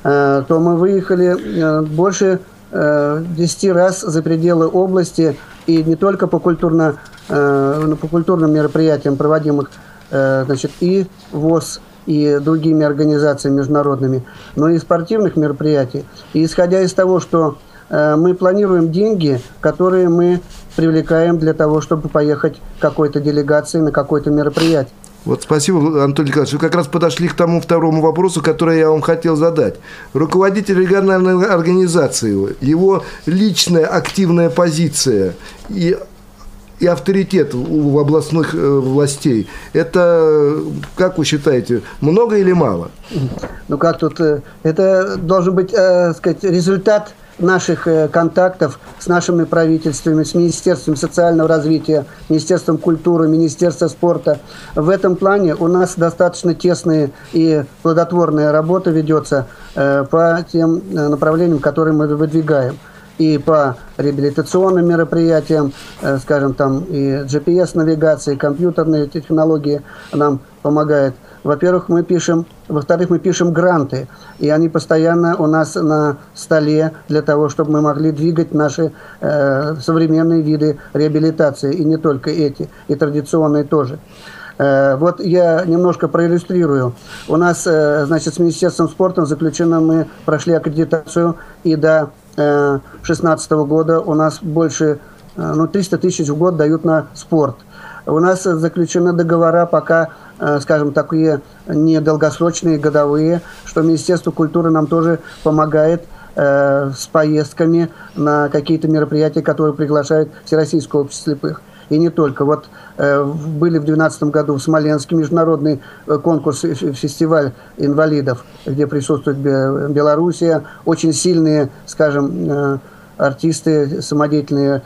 то мы выехали больше 10 раз за пределы области, и не только по культурным мероприятиям, проводимых и ВОС, и другими организациями международными, но и спортивных мероприятий. И исходя из того, что мы планируем деньги, которые мы привлекаем для того, чтобы поехать к какой-то делегации на какое-то мероприятие. Вот спасибо, Анатолий Николаевич. Вы как раз подошли к тому второму вопросу, который я вам хотел задать. Руководитель региональной организации, его личная активная позиция и авторитет у областных властей, это, как вы считаете, много или мало? Ну как тут, это должен быть, сказать, результат наших контактов с нашими правительствами, с Министерством социального развития, Министерством культуры, Министерством спорта. В этом плане у нас достаточно тесная и плодотворная работа ведется по тем направлениям, которые мы выдвигаем. И по реабилитационным мероприятиям, скажем, там и GPS-навигации, и компьютерные технологии нам помогают. Во-первых, мы пишем, во-вторых, мы пишем гранты, и они постоянно у нас на столе для того, чтобы мы могли двигать наши современные виды реабилитации, и не только эти, и традиционные тоже. Вот я немножко проиллюстрирую. У нас, значит, с Министерством спорта заключено, мы прошли аккредитацию, и до 2016 года у нас больше 300 тысяч в год дают на спорт. У нас заключены договора пока, скажем, такие недолгосрочные, годовые, что Министерство культуры нам тоже помогает с поездками на какие-то мероприятия, которые приглашают Всероссийское общество слепых. И не только. Вот были в 2012 году в Смоленске международный конкурс, фестиваль инвалидов, где присутствует Белоруссия. Очень сильные, скажем, артисты самодеятельные.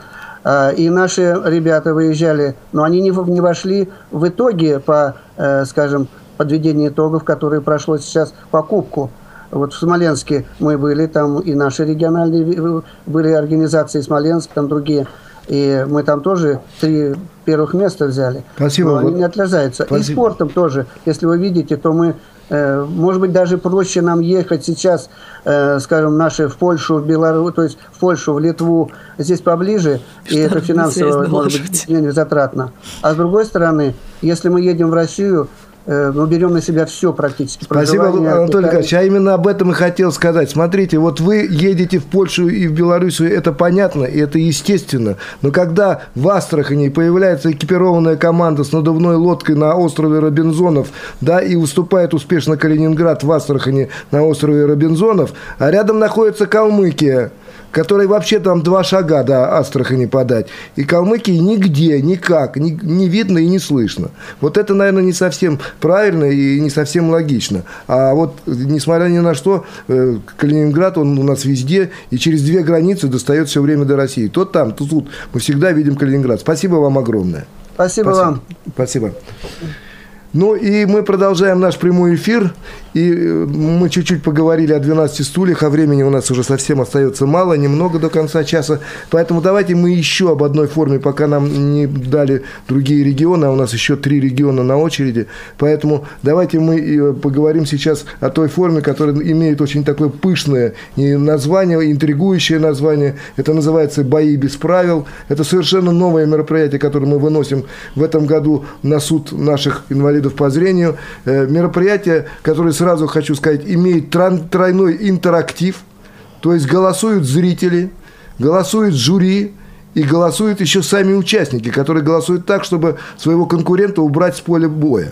И наши ребята выезжали, но они не вошли в итоги по, скажем, подведению итогов, которые прошло сейчас по Кубку. Вот в Смоленске мы были, там и наши региональные были организации Смоленск, там другие. И мы там тоже 3 первых места взяли. Спасибо. Но они не отражаются. Спасибо. И спортом тоже. Если вы видите, то мы, может быть, даже проще нам ехать сейчас, скажем, наши в Польшу, в Беларусь, то есть в Польшу, в Литву, здесь поближе, что и это финансово, может быть, не затратно. А с другой стороны, если мы едем в Россию, мы берем на себя все практически. Спасибо, Анатолий Николаевич. А именно об этом и хотел сказать. Смотрите, вот вы едете в Польшу и в Белоруссию, это понятно, и это естественно. Но когда в Астрахани появляется экипированная команда с надувной лодкой на острове Робинзонов, да, и уступает успешно Калининград в Астрахани на острове Робинзонов, а рядом находится Калмыкия, который вообще там 2 шага до Астрахани подать. И Калмыкии нигде, никак, не видно и не слышно. Вот это, наверное, не совсем правильно и не совсем логично. А вот, несмотря ни на что, Калининград, он у нас везде, и через 2 границы достает все время до России. То там, то тут. Мы всегда видим Калининград. Спасибо вам огромное. Спасибо вам. Спасибо. Ну и мы продолжаем наш прямой эфир, и мы чуть-чуть поговорили о 12 стульях, а времени у нас уже совсем остается мало, немного до конца часа, поэтому давайте мы еще об одной форме, пока нам не дали другие регионы, а у нас еще 3 региона на очереди, поэтому давайте мы поговорим сейчас о той форме, которая имеет очень такое пышное название, интригующее название, это называется «Бои без правил», это совершенно новое мероприятие, которое мы выносим в этом году на суд наших инвалидов по зрению. Мероприятие, которое, сразу хочу сказать, имеет тройной интерактив, то есть голосуют зрители, голосует жюри и голосуют еще сами участники, которые голосуют так, чтобы своего конкурента убрать с поля боя.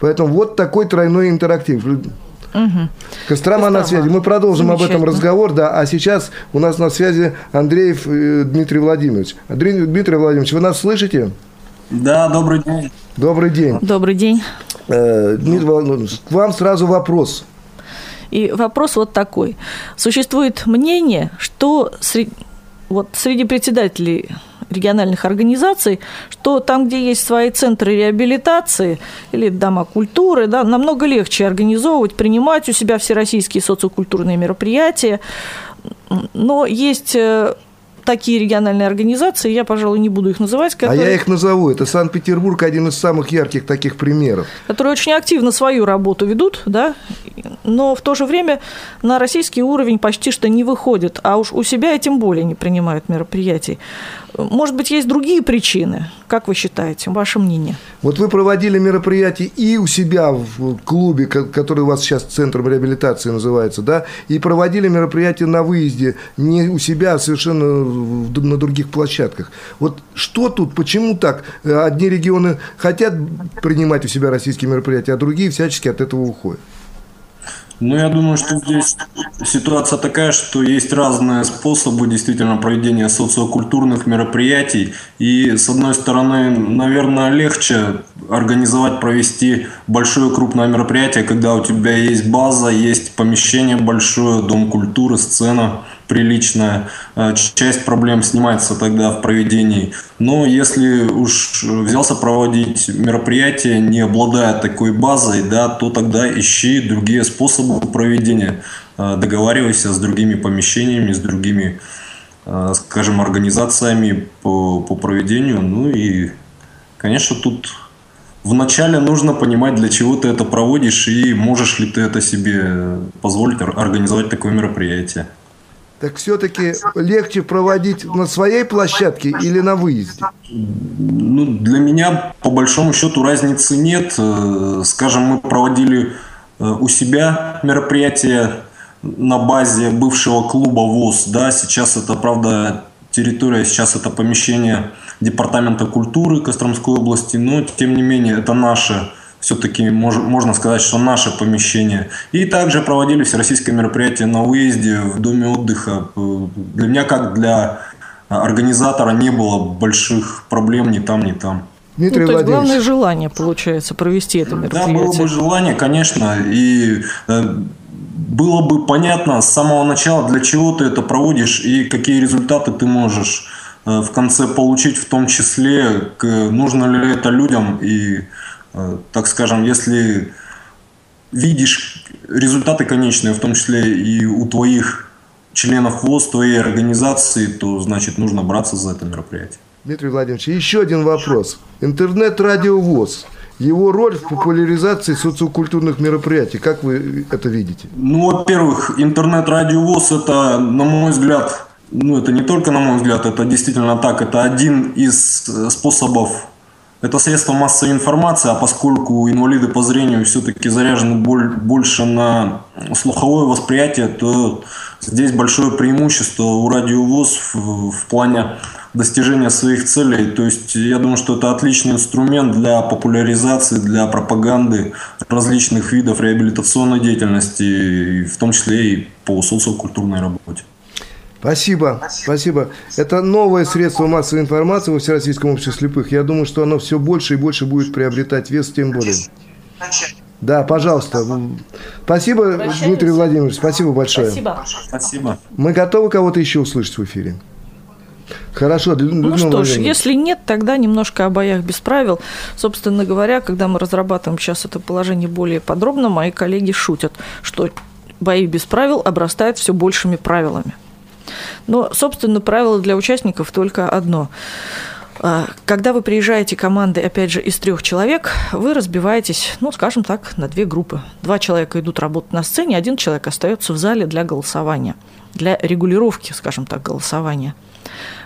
Поэтому вот такой тройной интерактив. Угу. Кострома на связи. Мы продолжим об этом разговор, да. А сейчас у нас на связи Андреев Дмитрий Владимирович. Дмитрий Владимирович, вы нас слышите? Да, добрый день. Добрый день. Добрый день. Дмитрий Владимирович, к вам сразу вопрос. И вопрос вот такой. Существует мнение, что среди председателей региональных организаций, что там, где есть свои центры реабилитации или дома культуры, да, намного легче организовывать, принимать у себя всероссийские социокультурные мероприятия. Но есть такие региональные организации, я, пожалуй, не буду их называть. Которые, я их назову. Это Санкт-Петербург, один из самых ярких таких примеров. Которые очень активно свою работу ведут, да, но в то же время на российский уровень почти что не выходят, а уж у себя и тем более не принимают мероприятий. Может быть, есть другие причины? Как вы считаете? Ваше мнение? Вот вы проводили мероприятие и у себя в клубе, который у вас сейчас центром реабилитации называется, да, и проводили мероприятие на выезде, не у себя, а совершенно на других площадках. Вот что тут, почему так? Одни регионы хотят принимать у себя российские мероприятия, а другие всячески от этого уходят. Ну, я думаю, что здесь ситуация такая, что есть разные способы действительно проведения социокультурных мероприятий. И, с одной стороны, наверное, легче организовать, провести большое крупное мероприятие, когда у тебя есть база, есть помещение большое, дом культуры, сцена приличная. Часть проблем снимается тогда в проведении. Но если уж взялся проводить мероприятие, не обладая такой базой, да, то тогда ищи другие способы проведения. Договаривайся с другими помещениями, с другими, скажем, организациями по проведению. Ну и, конечно, тут вначале нужно понимать, для чего ты это проводишь и можешь ли ты это себе позволить организовать такое мероприятие. Так все-таки легче проводить на своей площадке или на выезде? Ну, для меня, по большому счету, разницы нет. Скажем, мы проводили у себя мероприятие на базе бывшего клуба ВОС. Да, сейчас это, правда, территория сейчас это помещение Департамента культуры Костромской области, но тем не менее это наше, все-таки можно сказать, что наше помещение. И также проводили всероссийское мероприятие на уезде в доме отдыха. Для меня, как для организатора, не было больших проблем ни там, ни там. Дмитрий Владимирович. То есть главное желание, получается, провести это мероприятие. Да, было бы желание, конечно, и было бы понятно с самого начала, для чего ты это проводишь и какие результаты ты можешь в конце получить, в том числе, нужно ли это людям. И, так скажем, если видишь результаты конечные, в том числе и у твоих членов ВОС, твоей организации, то, значит, нужно браться за это мероприятие. Дмитрий Владимирович, еще один вопрос. Интернет-радио ВОС. Его роль в популяризации социокультурных мероприятий. Как вы это видите? Ну, во-первых, интернет-радио ВОС это, на мой взгляд, ну, это не только на мой взгляд, это действительно так, это один из способов, это средство массовой информации, а поскольку инвалиды по зрению все-таки заряжены больше на слуховое восприятие, то здесь большое преимущество у радио ВОС в плане достижения своих целей. То есть я думаю, что это отличный инструмент для популяризации, для пропаганды различных видов реабилитационной деятельности, в том числе и по социокультурной работе. Спасибо, спасибо. Это новое средство массовой информации во Всероссийском обществе слепых. Я думаю, что оно все больше и больше будет приобретать вес, тем более. Да, пожалуйста. Спасибо, Дмитрий Владимирович, спасибо большое. Спасибо. Мы готовы кого-то еще услышать в эфире? Хорошо. Ну что ж, если нет, тогда немножко о боях без правил. Собственно говоря, когда мы разрабатываем сейчас это положение более подробно, мои коллеги шутят, что бои без правил обрастают все большими правилами. Но, собственно, правило для участников только одно. Когда вы приезжаете командой, опять же, из 3 человек, вы разбиваетесь, ну, скажем так, на 2 группы. 2 человека идут работать на сцене, 1 человек остается в зале для голосования, для регулировки, скажем так, голосования.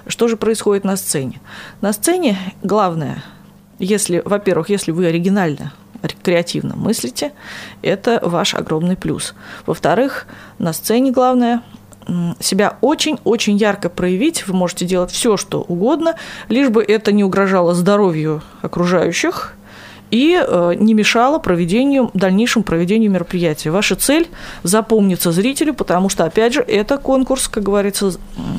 Что же происходит на сцене? На сцене главное, во-первых, если вы оригинально, креативно мыслите, это ваш огромный плюс. Во-вторых, на сцене главное – себя очень-очень ярко проявить. Вы можете делать все, что угодно, лишь бы это не угрожало здоровью окружающих и не мешало дальнейшему проведению мероприятия. Ваша цель запомнится зрителю, потому что, опять же, это конкурс, как говорится,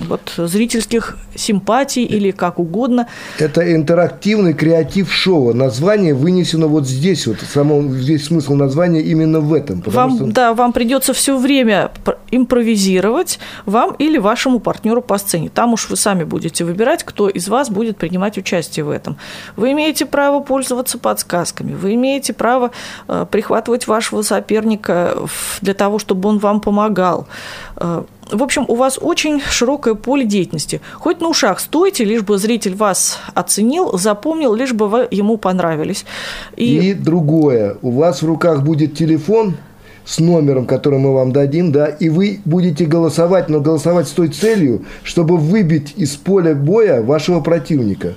вот, зрительских симпатий или как угодно. Это интерактивный креатив-шоу. Название вынесено вот здесь. Весь смысл названия именно в этом. Вам придется все время импровизировать, вам или вашему партнеру по сцене. Там уж вы сами будете выбирать, кто из вас будет принимать участие в этом. Вы имеете право пользоваться подсказками. Вы имеете право прихватывать вашего соперника для того, чтобы он вам помогал. В общем, у вас очень широкое поле деятельности. Хоть на ушах стойте, лишь бы зритель вас оценил, запомнил, лишь бы вы ему понравились. И другое. У вас в руках будет телефон с номером, который мы вам дадим, да, и вы будете голосовать, но голосовать с той целью, чтобы выбить из поля боя вашего противника.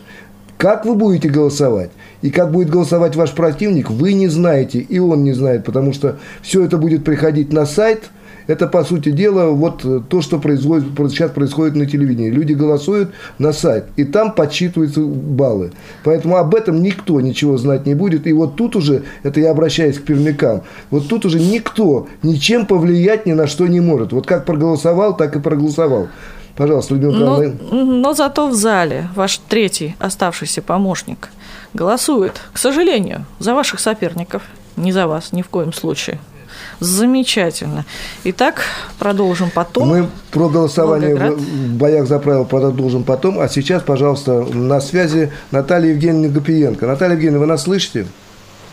Как вы будете голосовать и как будет голосовать ваш противник, вы не знаете, и он не знает, потому что все это будет приходить на сайт. Это, по сути дела, вот то, что сейчас происходит на телевидении. Люди голосуют на сайт, и там подсчитываются баллы. Поэтому об этом никто ничего знать не будет. И вот тут уже, это я обращаюсь к пермякам, вот тут уже никто ничем повлиять ни на что не может. Вот как проголосовал, так и проголосовал. Пожалуйста, Людмила Николаевна. Но зато в зале ваш 3-й оставшийся помощник голосует, к сожалению, за ваших соперников. Не за вас, ни в коем случае. Замечательно. Итак, продолжим потом. Мы про голосование в боях за правила продолжим потом. А сейчас, пожалуйста, на связи Наталья Евгеньевна Гопиенко. Наталья Евгеньевна, вы нас слышите?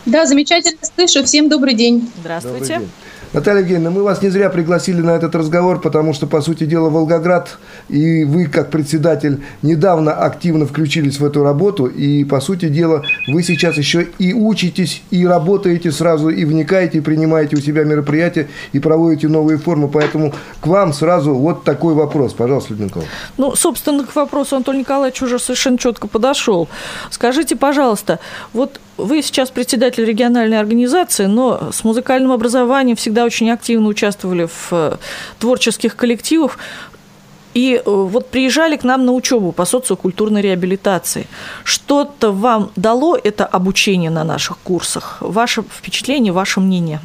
Да, замечательно слышу. Всем добрый день. Здравствуйте. Добрый день. Наталья Евгеньевна, мы вас не зря пригласили на этот разговор, потому что, по сути дела, Волгоград и вы, как председатель, недавно активно включились в эту работу, и, по сути дела, вы сейчас еще и учитесь, и работаете сразу, и вникаете, и принимаете у себя мероприятия, и проводите новые формы, поэтому к вам сразу вот такой вопрос. Пожалуйста, Людмила Николаевна. Ну, собственно, к вопросу Анатолий Николаевич уже совершенно четко подошел. Скажите, пожалуйста, вот вы сейчас председатель региональной организации, но с музыкальным образованием всегда очень активно участвовали в творческих коллективах. и вот приезжали к нам на учебу по социокультурной реабилитации. Что-то вам дало это обучение на наших курсах? Ваше впечатление, ваше мнение?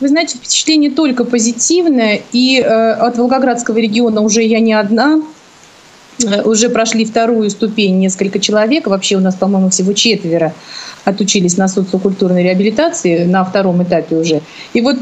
Вы знаете, впечатление только позитивное, и от Волгоградского региона уже я не одна. Уже прошли вторую ступень несколько человек. Вообще у нас, по-моему, всего 4 отучились на социокультурной реабилитации на втором этапе уже. И вот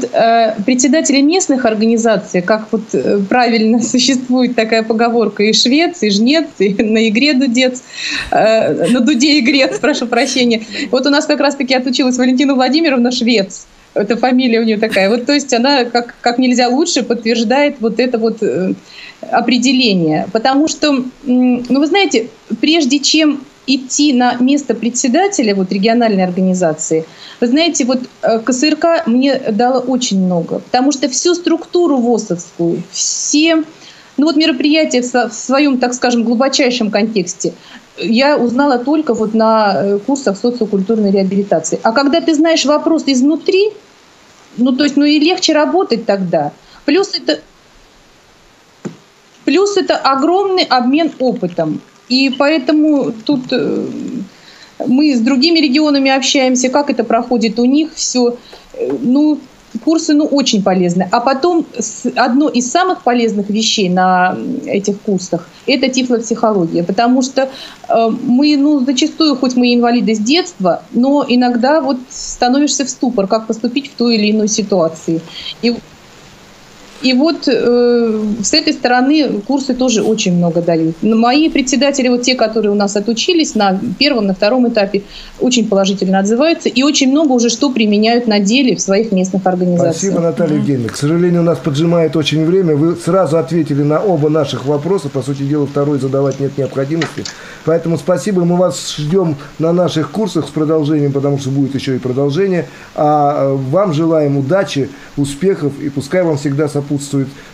председатели местных организаций, как вот правильно существует такая поговорка, и швец, и жнец, и на игре дудец, на дуде игрец, прошу прощения. Вот у нас как раз-таки отучилась Валентина Владимировна Швец. Это фамилия у нее такая. Вот, то есть она как нельзя лучше подтверждает вот это вот определение. Потому что, ну вы знаете, прежде чем идти на место председателя вот, региональной организации, вы знаете, вот КСРК мне дала очень много. Потому что всю структуру ВОСовскую, все мероприятия в своем, так скажем, глубочайшем контексте я узнала только вот на курсах социокультурной реабилитации. А когда ты знаешь вопрос изнутри, и легче работать тогда. Плюс это огромный обмен опытом. И поэтому тут мы с другими регионами общаемся, как это проходит у них все. Курсы, очень полезны. А потом одно из самых полезных вещей на этих курсах – это тифлопсихология. Потому что мы, зачастую, хоть мы инвалиды с детства, но иногда становишься в ступор, как поступить в той или иной ситуации. И вот с этой стороны курсы тоже очень много дают. Мои председатели, те, которые у нас отучились на первом, на втором этапе, очень положительно отзываются и очень много уже что применяют на деле в своих местных организациях. Спасибо, Наталья Евгеньевна. К сожалению, у нас поджимает очень время. Вы сразу ответили на оба наших вопроса. По сути дела, второй задавать нет необходимости. Поэтому спасибо. Мы вас ждем на наших курсах с продолжением, потому что будет еще и продолжение. А вам желаем удачи, успехов и пускай вам всегда сопутствует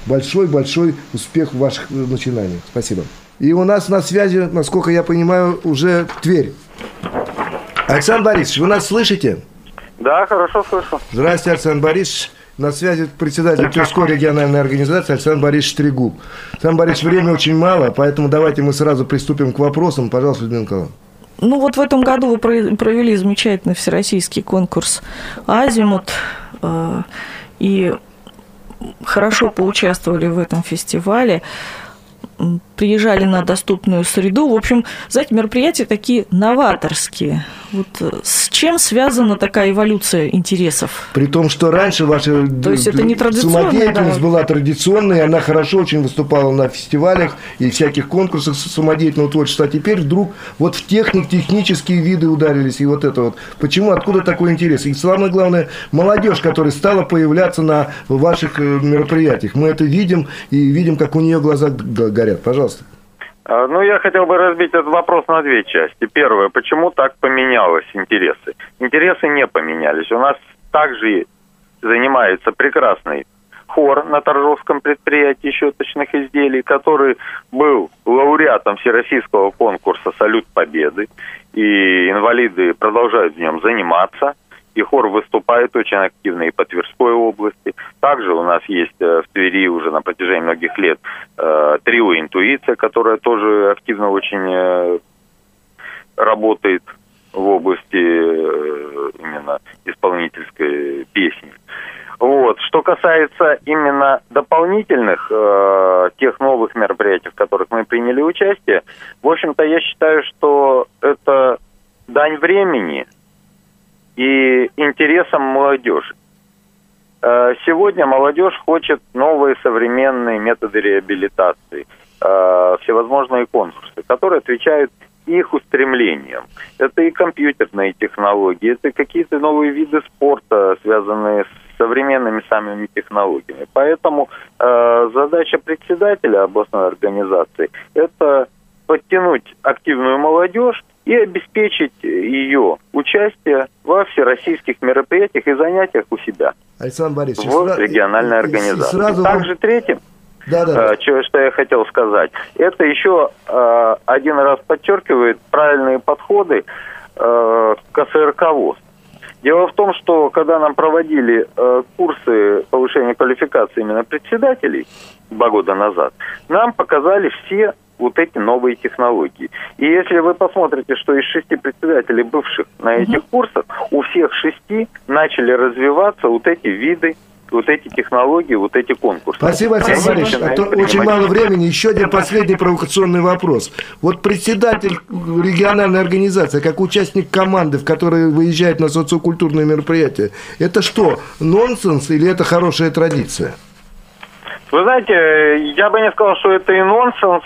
большой-большой успех в ваших начинаниях. Спасибо. И у нас на связи, насколько я понимаю, уже Тверь. Александр Борисович, вы нас слышите? Да, хорошо слышу. Здравствуйте, Александр Борисович. На связи председатель Тверской региональной организации Александр Борисович Трегуб. Александр Борисович, времени очень мало, поэтому давайте мы сразу приступим к вопросам. Пожалуйста, Людмила Николаевна. В этом году вы провели замечательный всероссийский конкурс «Азимут». И хорошо поучаствовали в этом фестивале, приезжали на доступную среду. В общем, знаете, мероприятия такие новаторские. С чем связана такая эволюция интересов? При том, что раньше ваша самодеятельность была традиционной, она хорошо очень выступала на фестивалях и всяких конкурсах самодеятельного творчества. А теперь вдруг в технические виды ударились и Почему, откуда такой интерес? И самое главное, молодежь, которая стала появляться на ваших мероприятиях. Мы это видим и видим, как у нее глаза горят. Пожалуйста. Я хотел бы разбить этот вопрос на 2 части. Первое, почему так поменялось интересы? Интересы не поменялись. У нас также занимается прекрасный хор на Торжовском предприятии щеточных изделий, который был лауреатом всероссийского конкурса «Салют Победы». И инвалиды продолжают в нем заниматься. И хор выступает очень активно и по Тверской области. Также у нас есть в Твери уже на протяжении многих лет трио «Интуиция», которое тоже активно очень работает в области именно исполнительской песни. Что касается именно дополнительных тех новых мероприятий, в которых мы приняли участие, в общем-то я считаю, что это дань времени и интересам молодежи. Сегодня молодежь хочет новые современные методы реабилитации, всевозможные конкурсы, которые отвечают их устремлениям. Это и компьютерные технологии, это какие-то новые виды спорта, связанные с современными самими технологиями. Поэтому задача председателя областной организации – это подтянуть активную молодежь и обеспечить ее участие во всероссийских мероприятиях и занятиях у себя. Александр Борисович, в региональной организации. Также третьим, что я хотел сказать, это еще один раз подчеркивает правильные подходы к КСРК ВОС. Дело в том, что когда нам проводили курсы повышения квалификации именно председателей 2 года назад, нам показали все вот эти новые технологии. И если вы посмотрите, что из 6 председателей бывших на этих курсах, у всех 6 начали развиваться вот эти виды, вот эти технологии, вот эти конкурсы. Спасибо, Александр Борисович. А то очень мало времени. Еще один последний провокационный вопрос. Вот председатель региональной организации, как участник команды, в которой выезжает на социокультурные мероприятия, это что, нонсенс или это хорошая традиция? Вы знаете, я бы не сказал, что это и нонсенс.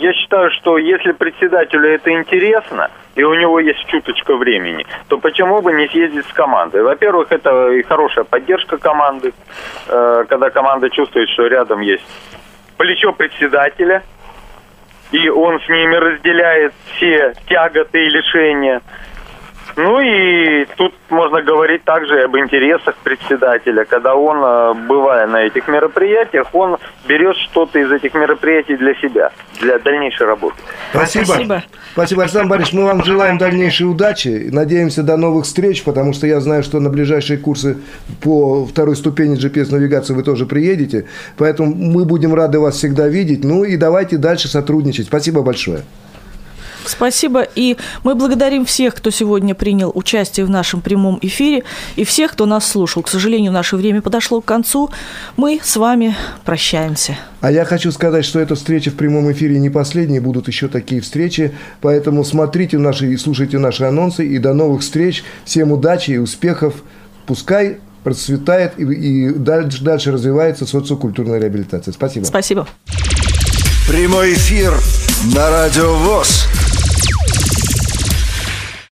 Я считаю, что если председателю это интересно, и у него есть чуточка времени, то почему бы не съездить с командой? Во-первых, это и хорошая поддержка команды, когда команда чувствует, что рядом есть плечо председателя, и он с ними разделяет все тяготы и лишения. Ну и тут можно говорить также об интересах председателя. Когда он, бывая на этих мероприятиях, он берет что-то из этих мероприятий для себя, для дальнейшей работы. Спасибо. Спасибо. Спасибо, Александр Борисович. Мы вам желаем дальнейшей удачи. Надеемся до новых встреч, потому что я знаю, что на ближайшие курсы по 2-й ступени GPS-навигации вы тоже приедете. Поэтому мы будем рады вас всегда видеть. Ну и давайте дальше сотрудничать. Спасибо большое. Спасибо. И мы благодарим всех, кто сегодня принял участие в нашем прямом эфире, и всех, кто нас слушал. К сожалению, наше время подошло к концу. Мы с вами прощаемся. А я хочу сказать, что эта встреча в прямом эфире не последняя. Будут еще такие встречи. Поэтому смотрите наши и слушайте наши анонсы. И до новых встреч. Всем удачи и успехов. Пускай процветает и дальше развивается социокультурная реабилитация. Спасибо. Спасибо. Прямой эфир на Радио ВОС.